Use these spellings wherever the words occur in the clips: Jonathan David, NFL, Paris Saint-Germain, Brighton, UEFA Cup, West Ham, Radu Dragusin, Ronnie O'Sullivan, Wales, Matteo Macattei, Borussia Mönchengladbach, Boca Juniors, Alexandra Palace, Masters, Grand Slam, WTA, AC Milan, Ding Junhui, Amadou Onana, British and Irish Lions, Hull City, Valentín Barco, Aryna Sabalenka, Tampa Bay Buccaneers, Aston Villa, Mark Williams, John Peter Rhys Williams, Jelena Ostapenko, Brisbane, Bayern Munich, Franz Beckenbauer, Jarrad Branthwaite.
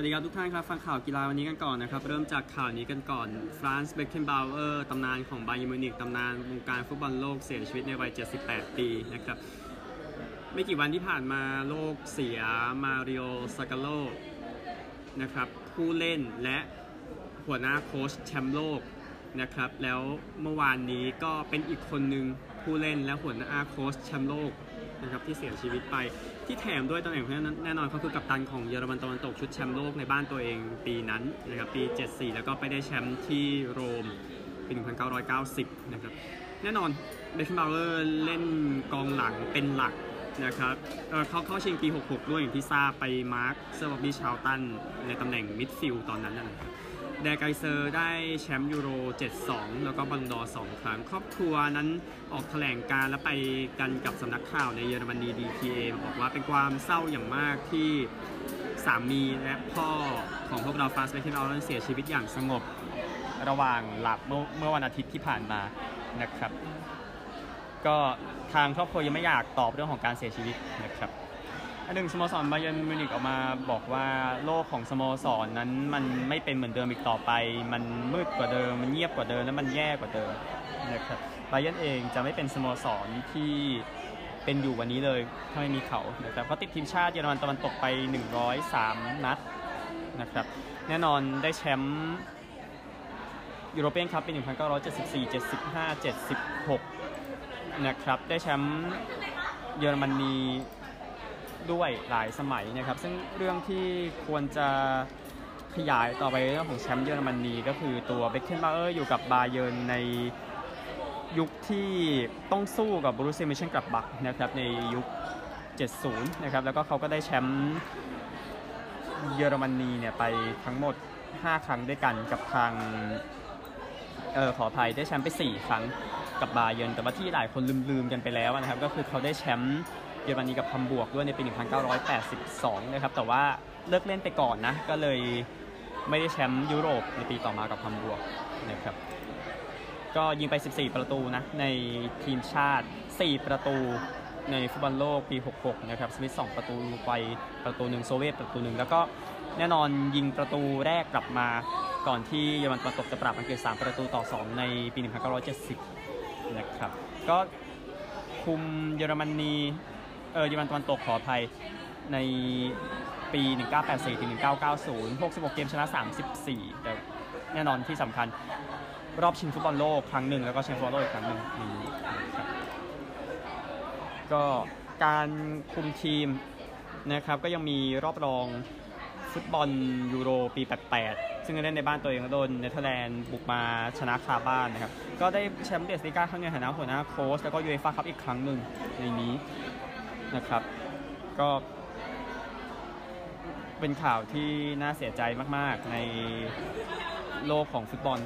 สวัสดีครับทุกท่านครับฟังข่าวกีฬาวันนี้กันก่อนนะครับเริ่มจากข่าวนี้กันก่อนฟรานซ์เบ็คเคนบาวเออร์ตำนานของไบาเยิร์นมิวนิกตำนานวงการฟุตบอลโลกเสียชีวิตในวัย78ปีนะครับไม่กี่วันที่ผ่านมาโลกเสียมาริโอซาการโลนะครับผู้เล่นและหัวหน้าโค้ชแชมป์โลกนะครับแล้วเมื่อวานนี้ก็เป็นอีกคนนึงผู้เล่นและหัวหน้าโค้ชแชมป์โลกนะครับที่เสียชีวิตไปที่แถมด้วยตำแหน่งแน่นอนเขาคือกัปตันของเยอรมันตะวันตกชุดแชมป์โลกในบ้านตัวเองปีนั้นนะครับปี74แล้วก็ไปได้แชมป์ที่โรมปี1990นะครับแน่นอนเบ็คเคนบาวเออร์เล่นกองหลังเป็นหลักนะครับเขาเข้าชิงปี66ด้วยอย่างที่ทราบไปมาร์คเซอร์บอบบี้ชาวตันในตำแหน่งมิดฟิลด์ตอนนั้นนะครับแดกไกเซอร์ได้แชมป์ยูโร72แล้วก็บัลลงดอร์2ครั้งครอบครัวนั้นออกแถลงการและไปกันกับสำนักข่าวในเยอรมนี WTA บอกว่าเป็นความเศร้าอย่างมากที่สามีและพ่อของพวกเราฟรานซ์ เบ็คเคนบาวเออร์เสียชีวิตอย่างสงบระหว่างหลับเมื่อวันอาทิตย์ที่ผ่านมานะครับก็ทางครอบครัวยังไม่อยากตอบเรื่องของการเสียชีวิตนะครับอันหนึ่งสโมสรไบเยิร์นมิวนิกออกมาบอกว่าโลกของสโมสรนั้นมันไม่เป็นเหมือนเดิมอีกต่อไปมันมืดกว่าเดิมมันเงียบกว่าเดิมและมันแย่กว่าเดิมนะครับไบเยิร์นเองจะไม่เป็นสโมสรที่เป็นอยู่วันนี้เลยถ้าไม่มีเขานะครับเขาติดทีมชาติเยอรมันตะวันตกไป103นัดนะครับแน่นอนได้แชมป์ยูโรเปียนคัพปี1974 75 76นะครับได้แชมป์เยอรมนีด้วยหลายสมัยนะครับซึ่งเรื่องที่ควรจะขยายต่อไปเรื่องของแชมป์เยอรมนีก็คือตัวเบ็คเคนบาวเออร์อยู่กับบาเยิร์นในยุคที่ต้องสู้กับบรูเซ่มิชันกลับบักนะครับในยุค70นะครับแล้วก็เขาก็ได้แชมป์เยอรมนีเนี่ยไปทั้งหมด5ครั้งด้วยกันกับทางขออภัยได้แชมป์ไป4ครั้งกับบาเยิร์นแต่ว่าที่หลายคนลืมๆกันไปแล้วนะครับก็คือเขาได้แชมป์เยอรมนีกับฮัมบวร์กด้วยในปี1982นะครับแต่ว่าเลิกเล่นไปก่อนนะก็เลยไม่ได้แชมป์ยุโรปในปีต่อมากับฮัมบวร์กนะครับก็ยิงไป14ประตูนะในทีมชาติ4ประตูในฟุตบอลโลกปี66นะครับสวิต2ประตูไปประตู1โซเวียตประตู1แล้วก็แน่นอนยิงประตูแรกกลับมาก่อนที่เยอรมันตะวันตกจะปราบอังกฤษ3ประตูต่อ2ในปี1970นะครับก็คุมเยอรมนีเยอรมันตะวันตกขออภัยในปี 1984 ถึง 1990 66 เกมชนะ 34 แต่แน่นอนที่สำคัญรอบชิงฟุตบอลโลกครั้งหนึ่งแล้วก็แชมป์ฟุตบอลโลกอีกครั้งหนึ่งก็การคุมทีมนะครับก็ยังมีรอบรองฟุตบอลยูโรปี 88 ซึ่งเล่นในบ้านตัวเองโดนเนเธอร์แลนด์บุกมาชนะคาบ้านนะครับก็ได้แชมป์เดสติก้าครั้งในฐานะหัวหน้าโค้ชแล้วก็ยูเอฟ่าคัพอีกครั้งหนึ่งในนี้นะครับก็เป็นข่าวที่น่าเสียใจมากๆในโลกของฟุตบอล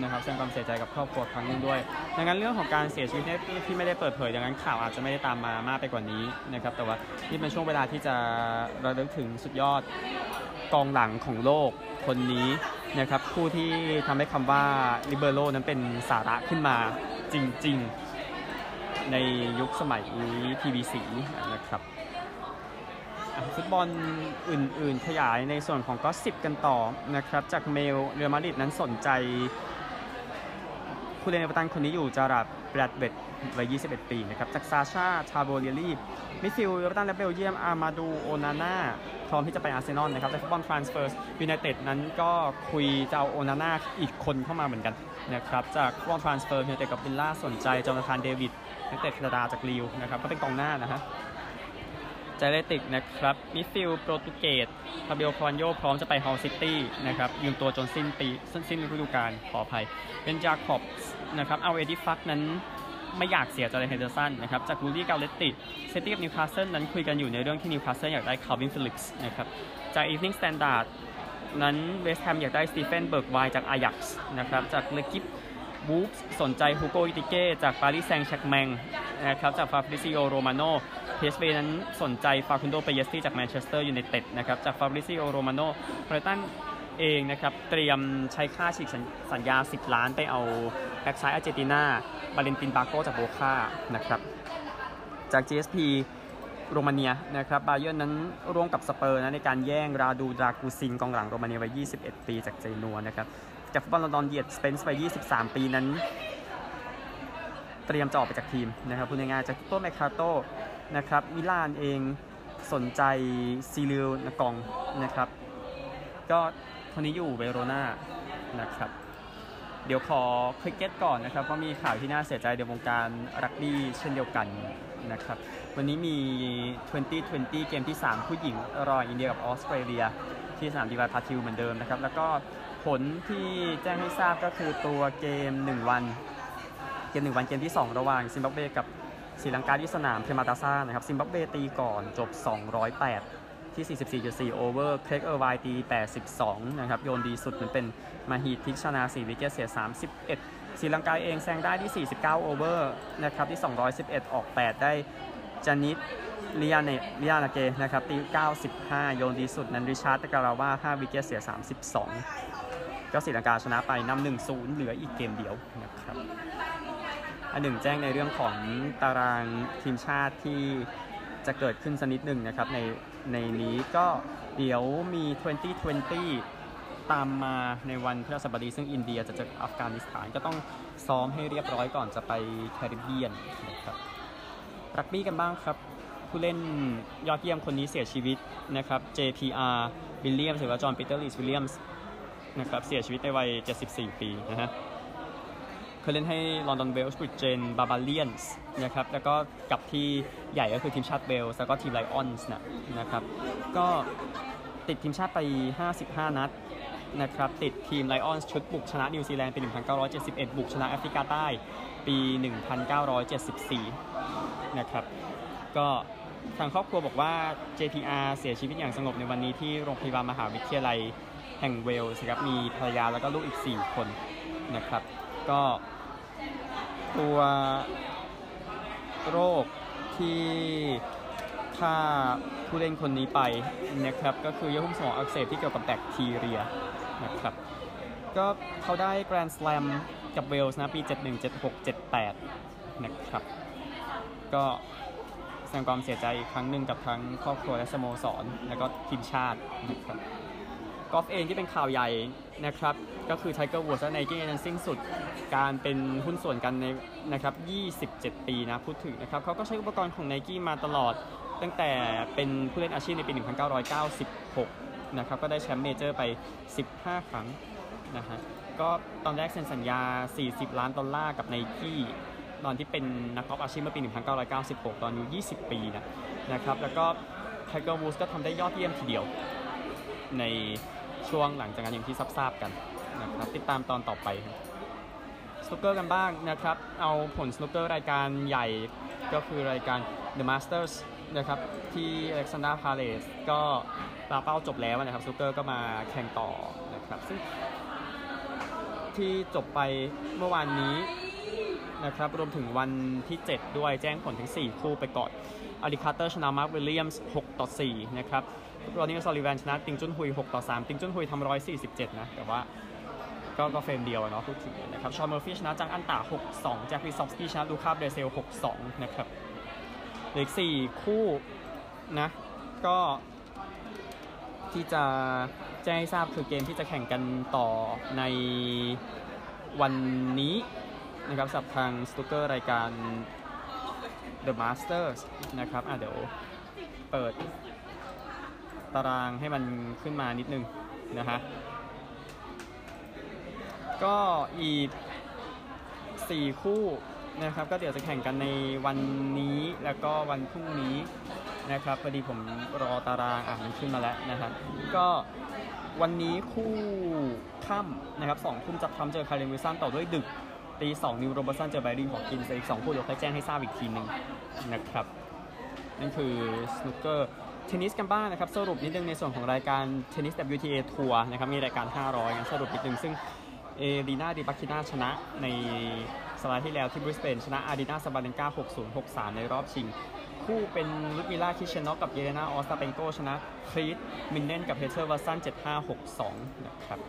นะครับแสดงความเสียใจกับครอบครัวครั้งนึงด้วยดังนั้นเรื่องของการเสียชีวิตที่ไม่ได้เปิดเผยดังนั้นข่าวอาจจะไม่ได้ตามมามากไปกว่านี้นะครับแต่ว่านี่เป็นช่วงเวลาที่จะระลึกถึงสุดยอดกองหลังของโลกคนนี้นะครับผู้ที่ทำให้คำว่าลิเบโร่นั้นเป็นสาระขึ้นมาจริงๆในยุคสมัยนี้ทีวีสีนะครับฟุตบอลอื่นๆขยายในส่วนของก็สิบกันต่อนะครับจากเมลเรอัลมาดริดนั้นสนใจผู้เล่นเอเวอร์ตันคนนี้อยู่จาราด แบรดเวตวัย21ปีนะครับจากซาชาชาโบเรียรี่มิดฟิลด์เอเวอร์ตันและเบลเยียมอามาดูโอนาน่าพร้อมที่จะไปอาร์เซนอลนะครับแต่ฟุตบอลทรานสเฟอร์สยูไนเต็ดนั้นก็คุยจะเอาโอนาน่าอีกคนเข้ามาเหมือนกันนะครับจากฟุตบอลทรานสเฟอร์สยูไนเต็ดกับวิลล่าสนใจจอนาธานเดวิดนักเตะแคนาดาจากลิวนะครับก็เป็นกองหน้านะฮะเจเลติกนะครับมิดฟิลด์โปรตุเกสฟาบิโอ คาวันโญ่พร้อมจะไปฮอลล์ซิตี้นะครับยืมตัวจนสิ้นฤดูกาลขออภัยเป็นจาคอบส์นะครับเอาเอดิฟักนั้นไม่อยากเสียจาเรนเฮนเดอร์สันนะครับจากบูรี่เกาเลตติเซตี้กับนิวคาสเซิลนั้นคุยกันอยู่ในเรื่องที่นิวคาสเซิลอยากได้คาร์วินฟิลิปส์นะครับจากอีฟนิ่งสแตนดาร์ดนั้นเวสต์แฮมอยากได้สตีเฟนเบิร์กไวจากอายักซ์นะครับจากเลกิปบูฟสนใจฮูโกอิติเก้จากปารีสแซงต์แชร์กแมงนะครับจากฟาบริซิโอโรมาโน่เพสเวนั้นสนใจฟาคุนโดเปเยสตี้จากแมนเชสเตอร์ยูไนเต็ดนะครับจากฟาบริซิโอโรมาโน่ไบรตันเองนะครับเตรียมใช้ค่าฉีกสัญญา10ล้านไปเอาแบ็กซ้ายอาร์เจนตินาบาเลนตินบาโก้จากโบคานะครับจาก GSP โรมาเนียนะครับบาเยิร์นนั้นร่วมกับสเปอร์นะในการแย่งราดูดรากูซินกองหลังโรมาเนียวัย21 ปีจากเจนัวนะครับจากฟุตบอลลอนดอนเหยียดสเปนซ์วัย23 ปีนั้นเตรียมจะออกไปจากทีมนะครับพูดง่ายๆจากตัวแมคคาโต้นะครับมิลานเองสนใจซีริลนกองนะครับก็คนนี้อยู่เวโรนานะครับเดี๋ยวขอคริกเก็ตก่อนนะครับเพราะมีข่าวที่น่าเสียใจในวงการรักบี้เช่นเดียวกันนะครับวันนี้มี 2020 เกมที่ 3 ผู้หญิงรอยอินเดียกับออสเตรเลียที่สนามดีวายพาทิวเหมือนเดิมนะครับแล้วก็ผลที่แจ้งให้ทราบก็คือตัวเกม1วันเกมที่ 2 ระหว่างซิมบับเวกับศรีลังกาที่สนามเทมาตาซ่านะครับซิมบับเวตีก่อนจบ208ที่ 44.4 โอเวอร์เครกเออร์ไวตี82นะครับโยนดีสุดเหมือนเป็นมาฮีทิกชนา4วิกเกตเสีย31ศรีลังกาเองแซงได้ที่49โอเวอร์นะครับที่211ออก8ได้จานิตเลียเนเลียนาเกนะครับตี95โยนดีสุดนั้นริชาร์ดตะการาว่า5วิกเกตเสีย32ก็ศรีลังกาชนะไปนำ 1-0 เหลืออีกเกมเดียวนะครับอันหนึ่งแจ้งในเรื่องของตารางทีมชาติที่จะเกิดขึ้นสักนิดหนึ่งนะครับในนี้ก็เดี๋ยวมี 2020 ตามมาในวันพฤหัสบดีซึ่งอินเดียจะเจออัฟกานิสถานก็ต้องซ้อมให้เรียบร้อยก่อนจะไปแคริบเบียนนะครับรักบี้กันบ้างครับผู้เล่นยอดเยี่ยมคนนี้เสียชีวิตนะครับ JPR Williams หรือว่า John Peter Rhys Williams นะครับเสียชีวิตในวัย74 ปีนะฮะเคยเล่นให้ลอนดอนเวลส์บริดจ์เจนบาบาเลียนส์นะครับแล้วก็กับที่ใหญ่ก็คือทีมชาติเวลส์แล้วก็ทีมไลออนส์นะครับก็ติดทีมชาติไป55นัดนะครับติดทีมไลออนส์ชุดบุกชนะนิวซีแลนด์ปี1971บุกชนะแอฟริกาใต้ปี1974นะครับก็ทางครอบครัวบอกว่า JPR เสียชีวิตอย่างสงบในวันนี้ที่โรงพยาบาลมหาวิทยาลัยแห่งเวลส์ครับมีภรรยาแล้วก็ลูกอีก4คนนะครับก็ตัวโรคที่ฆ่าผู้เล่นคนนี้ไปนะครับก็คือเยื่อหุ้มสมองอักเสบที่เกี่ยวกับแบคทีเรียนะครับก็เขาได้แกรนด์สแลมกับเวลส์นะปี71 76 78นะครับก็แสดงความเสียใจอีกครั้งหนึ่งกับทั้งครอบครัวและสโมสรและก็ทีมชาตินะครับกอล์ฟเองที่เป็นข่าวใหญ่นะครับก็คือ Tiger Woods และ Nike นั้นสิ้นสุดการเป็นหุ้นส่วนกันในนะครับ27 ปีนะพูดถึงนะครับเขาก็ใช้อุปกรณ์ของ Nike มาตลอดตั้งแต่เป็นผู้เล่นอาชีพในปี1996นะครับก็ได้แชมป์เมเจอร์ไป15 ครั้งนะฮะก็ตอนแรกเซ็นสัญญา$40 ล้านกับ Nike ตอนที่เป็นนักกอล์ฟอาชีพเมื่อปี1996ตอนอายุ20 ปีนะครับแล้วก็ Tiger Woods ก็ทำได้ยอดเยี่ยมทีเดียวในช่วงหลังจากนั้นอย่างที่ทราบกันนะครับติดตามตอนต่อไปสนุกเกอร์กันบ้างนะครับเอาผลสนุกเกอร์รายการใหญ่ก็คือรายการ The Masters นะครับที่ Alexandra Palace ก็ปาเป้าจบแล้วนะครับสนุกเกอร์ก็มาแข่งต่อนะครับซึ่งที่จบไปเมื่อวานนี้นะครับรวมถึงวันที่ 7 ด้วยแจ้งผลถึง 4 คู่ไปก่อนอลิคาเตอร์ชนะ Mark Williams 6-4นะครับRonnie O'Sullivan ชนะติงจุนฮุย6-3ติงจุนฮุยทำ147นะแต่ว่าก็เฟรมเดียวเนาะพูดถึงนะครับ Shaun Murphy ชนะจังอันตา6-2แจ็ครีซอฟสกี้ชนะลูคาเบเซล6-2นะครับเหลือ4คู่นะก็ที่จะแจ้งให้ทราบคือเกมที่จะแข่งกันต่อในวันนี้นะครับสำหรับทางสตูเกอร์รายการ The Masters นะครับเดี๋ยวเปิดตารางให้มันขึ้นมานิดนึงนะฮะก็อีก4คู่นะครับก็เดี๋ยวจะแข่งกันในวันนี้แล้วก็วันพรุ่งนี้นะครับพอดีผมรอตารางมันขึ้นมาแล้วนะครับก็วันนี้คู่ค่ำนะครับ2 ทุ่มจับทำเจอคาริมวิลสันต่อด้วยดึกตี 2นิวโรเบิร์ตสันเจอไบรินของกินอีก2คู่เดี๋ยวค่อยแจ้งให้ทราบอีกทีนึงนะครับนั่นคือสนุกเกอร์เทนนิสกันบ้างนะครับสรุปนิดนึงในส่วนของรายการเทนนิส WTA ทัวร์นะครับมีรายการ500กันสรุปนิดนึงซึ่งเอรีนาดิบัคคิน่าชนะในสัปดาห์ที่แล้วที่บริสเบนชนะอารีนาซาบาเลนกา 6-0 6-3 ในรอบชิงคู่เป็นลุดมิล่าคิเชนอกกับเยเลนาออสตาเปนโกชนะครีตมินเนนกับเฮเธอร์วัตสัน 7-5 6-2 นะครับ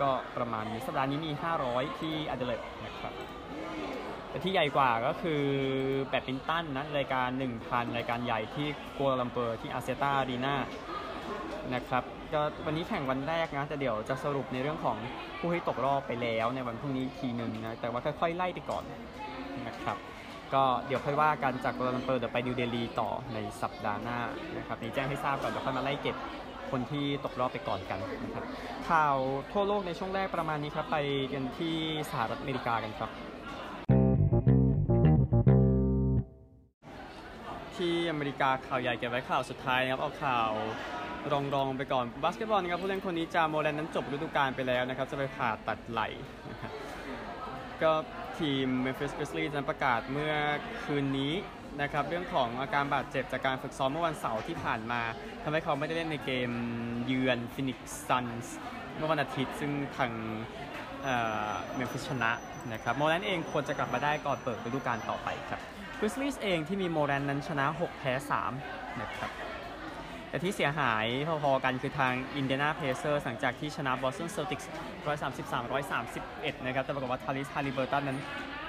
ก็ประมาณนี้สัปดาห์นี้มี500ที่แอดิเลดนะครับ แต่ที่ใหญ่กว่าก็คือแบดมินตันนะรายการ 1,000 รายการใหญ่ที่กัวลาลัมเปอร์ที่อาเซต้าอารีนานะครับก็วันนี้แข่งวันแรกนะแต่เดี๋ยวจะสรุปในเรื่องของผู้ที่ตกรอบไปแล้วในวันพรุ่งนี้ทีหนึ่งนะแต่ว่าค่อยๆไล่ไปก่อนนะครับก็เดี๋ยวค่อยว่ากันจากกัวลาลัมเปอร์เดี๋ยวไปนิวเดลีต่อในสัปดาห์หน้านะครับนี่แจ้งให้ทราบก่อนเดี๋ยวค่อยมาไล่เก็บคนที่ตกรอบไปก่อนกันนะครับข่าวทั่วโลกในช่วงแรกประมาณนี้ครับไปกันที่สหรัฐอเมริกากันครับที่อเมริกาข่าวใหญ่เก็บไว้ข่าวสุดท้ายนะครับเอาข่าวรองไปก่อนบาสเกตบอลนะครับผู้เล่นคนนี้จาโมแรนต์นั้นจบฤดูกาลไปแล้วนะครับจะไปผ่าตัดไหล่ก็ทีมเมมฟิสกริซลีย์นั้นประกาศเมื่อคืนนี้นะครับเรื่องของอาการบาดเจ็บจากการฝึกซ้อมเมื่อวันเสาร์ที่ผ่านมาทำให้เขาไม่ได้เล่นในเกมเยือนฟินิกซ์ซันส์เมื่อวันอาทิตย์ซึ่งทางเมมฟิสชนะนะครับโมแรนต์เองควรจะกลับมาได้ก่อนเปิดฤดูกาลต่อไปครับกริซลีย์เองที่มีโมแรนต์นั้นชนะ6แพ้3นะครับแต่ที่เสียหายพอๆกันคือทางอินเดียนาเพเซอร์หลังจากที่ชนะบอสตันเซลติกส์133-131นะครับแต่ปรากฏว่าทาริสฮาริเบิร์ตันนั้น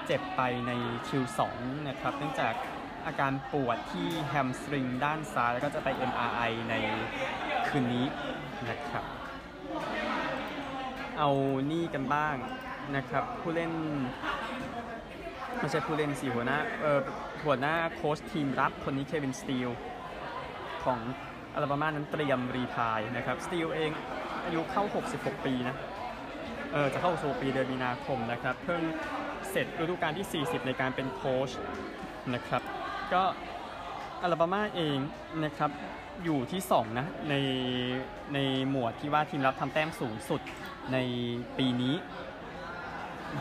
เจ็บไปใน Q2 นะครับเนื่องจากอาการปวดที่แฮมสตริงด้านซ้ายแล้วก็จะไป MRI ในคืนนี้นะครับเอานี่กันบ้างนะครับผู้เล่นไม่ใช่ผู้เล่นสี่หัวหน้าโค้ชทีมรับคนนี้เควินสตีลของอัลบามานั้นเตรียมรีไทร์นะครับสตีลเองอายุเข้า66ปีนะจะเข้าสู่ปีเดือนมีนาคมนะครับเพิ่งเสร็จฤดูกาลที่40ในการเป็นโค้ชนะครับก็อัลบามาเองนะครับอยู่ที่2นะในหมวดที่ว่าทีมรับทำแต้มสูงสุดในปีนี้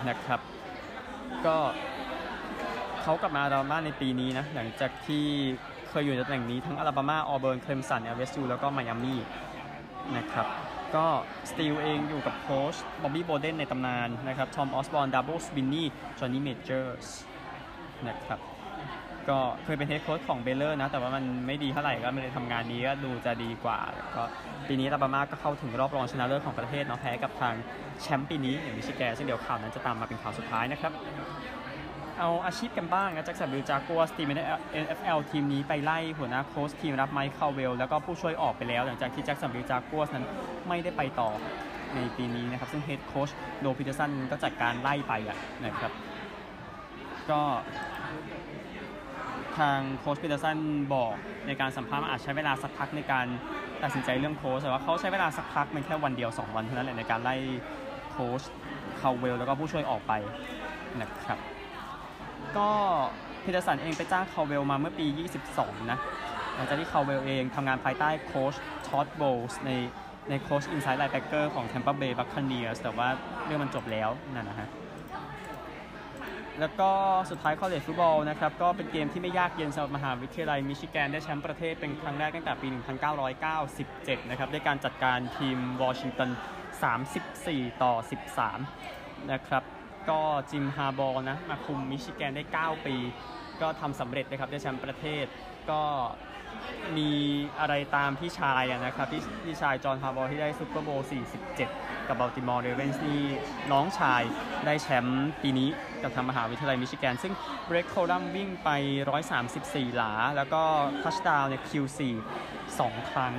นะครับก็เขากลับมาอัลบามาในปีนี้นะหลังจากที่เคยอยู่ในตำแหน่งนี้ทั้งอลาบามา ออเบิร์น เคลมสัน เอลวิสยูแล้วก็ไมอามี่นะครับก็สตีลเองอยู่กับโค้ชบอบบี้โบเดนในตำนานนะครับทอมออสบอร์นดับเบิลสปินนี่จอห์นนี่เมเจอร์สนะครับก็เคยเป็นเฮดโค้ชของเบลเลอร์นะแต่ว่ามันไม่ดีเท่าไหร่ก็เลยทำงานนี้ก็ดูจะดีกว่าก็ปีนี้อลาบามาก็เข้าถึงรอบรองชนะเลิศของประเทศเนาะแพ้กับทางแชมป์ปีนี้อย่างมิชิแกนซึ่งเดี๋ยวข่าวนั้นจะตามมาเป็นข่าวสุดท้ายนะครับเอาอาชีพกันบ้างนะจากสัตว์บิวจากัวสตีมใน NFL ทีมนี้ไปไล่หัวหน้าโค้ชทีมรับไมค์คาเวลแล้วก็ผู้ช่วยออกไปแล้วหลังจากที่จากสัตว์บิวจากัวนั้นไม่ได้ไปต่อในปีนี้นะครับซึ่งเฮดโค้ชโดพีเตอร์สันก็จัดการไล่ไปนะครับก็ทางโค้ชพีเตอร์สันบอกในการสัมภาษณ์อาจใช้เวลาสักพักในการตัดสินใจเรื่องโค้ชแต่ว่าเขาใช้เวลาสักพักมันแค่วันเดียว2วันเท่านั้นแหละในการไล่โค้ชคาเวลแล้วก็ผู้ช่วยออกไปนะครับก็พีเตอร์สันเองไปจ้างคาเวลมาเมื่อปี22นะหลังจากที่คาเวลเองทำงานภายใต้โค้ชท็อดโบลส์ในโค้ชอินไซด์ไลน์แบ็คเกอร์ของ Tampa Bay Buccaneers แต่ว่าเรื่องมันจบแล้วนั่นนะฮะแล้วก็สุดท้าย College Football นะครับก็เป็นเกมที่ไม่ยากเย็นสำหรับมหาวิทยาลัยมิชิแกนได้แชมป์ประเทศเป็นครั้งแรกตั้งแต่ปี1997นะครับด้วยการจัดการทีมวอชิงตัน34-13นะครับก็จิมฮาบอลนะมาคุมมิชิแกนได้9ปีก็ทำสำเร็จนะครับได้แชมป์ประเทศก็มีอะไรตามพี่ชายนะครับพี่ชายจอห์นฮาบอลที่ได้ซุปเปอร์โบว์47กับบัลติมอร์เรเวนส์นี่น้องชายได้แชมป์ปีนี้กับทางมหาวิทยาลัยมิชิแกนซึ่งเบรคโคลัมวิ่งไป134หลาแล้วก็ทัชดาวน์ใน Q4 2 ครั้ง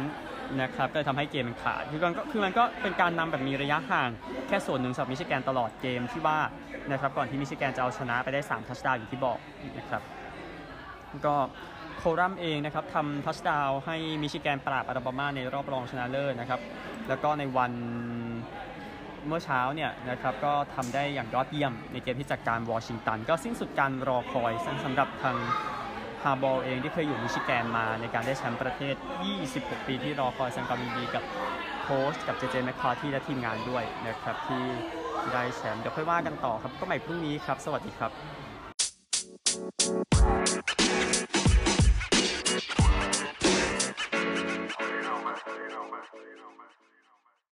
นะครับก็ทำให้เกมมันขาดคือมันก็เป็นการนำแบบมีระยะห่างแค่ส่วนหนึ่งสำหรับมิชิแกนตลอดเกมที่ว่านะครับก่อนที่มิชิแกนจะเอาชนะไปได้3ทัชดาวน์อย่างที่บอกนะครับก็โคลัมเองนะครับทำทัชดาวน์ให้มิชิแกนปราบอลาบามาในรอบรองชนะเลิศนะครับแล้วก็ในวันเมื่อเช้าเนี่ยนะครับก็ทำได้อย่างยอดเยี่ยมในเกมที่จัดการวอชิงตันก็สิ้นสุดการรอคอยสำหรับทางฮาบอลเองที่เคยอยู่มิชิแกนมาในการได้แชมป์ประเทศ26ปีที่รอคอยแสดงความยินดีกับโค้ชกับเจเจแมคคาร์ที่และทีมงานด้วยนะครับที่ได้แชมป์เดี๋ยวค่อยว่ากันต่อครับก็ใหม่พรุ่งนี้ครับสวัสดีครับ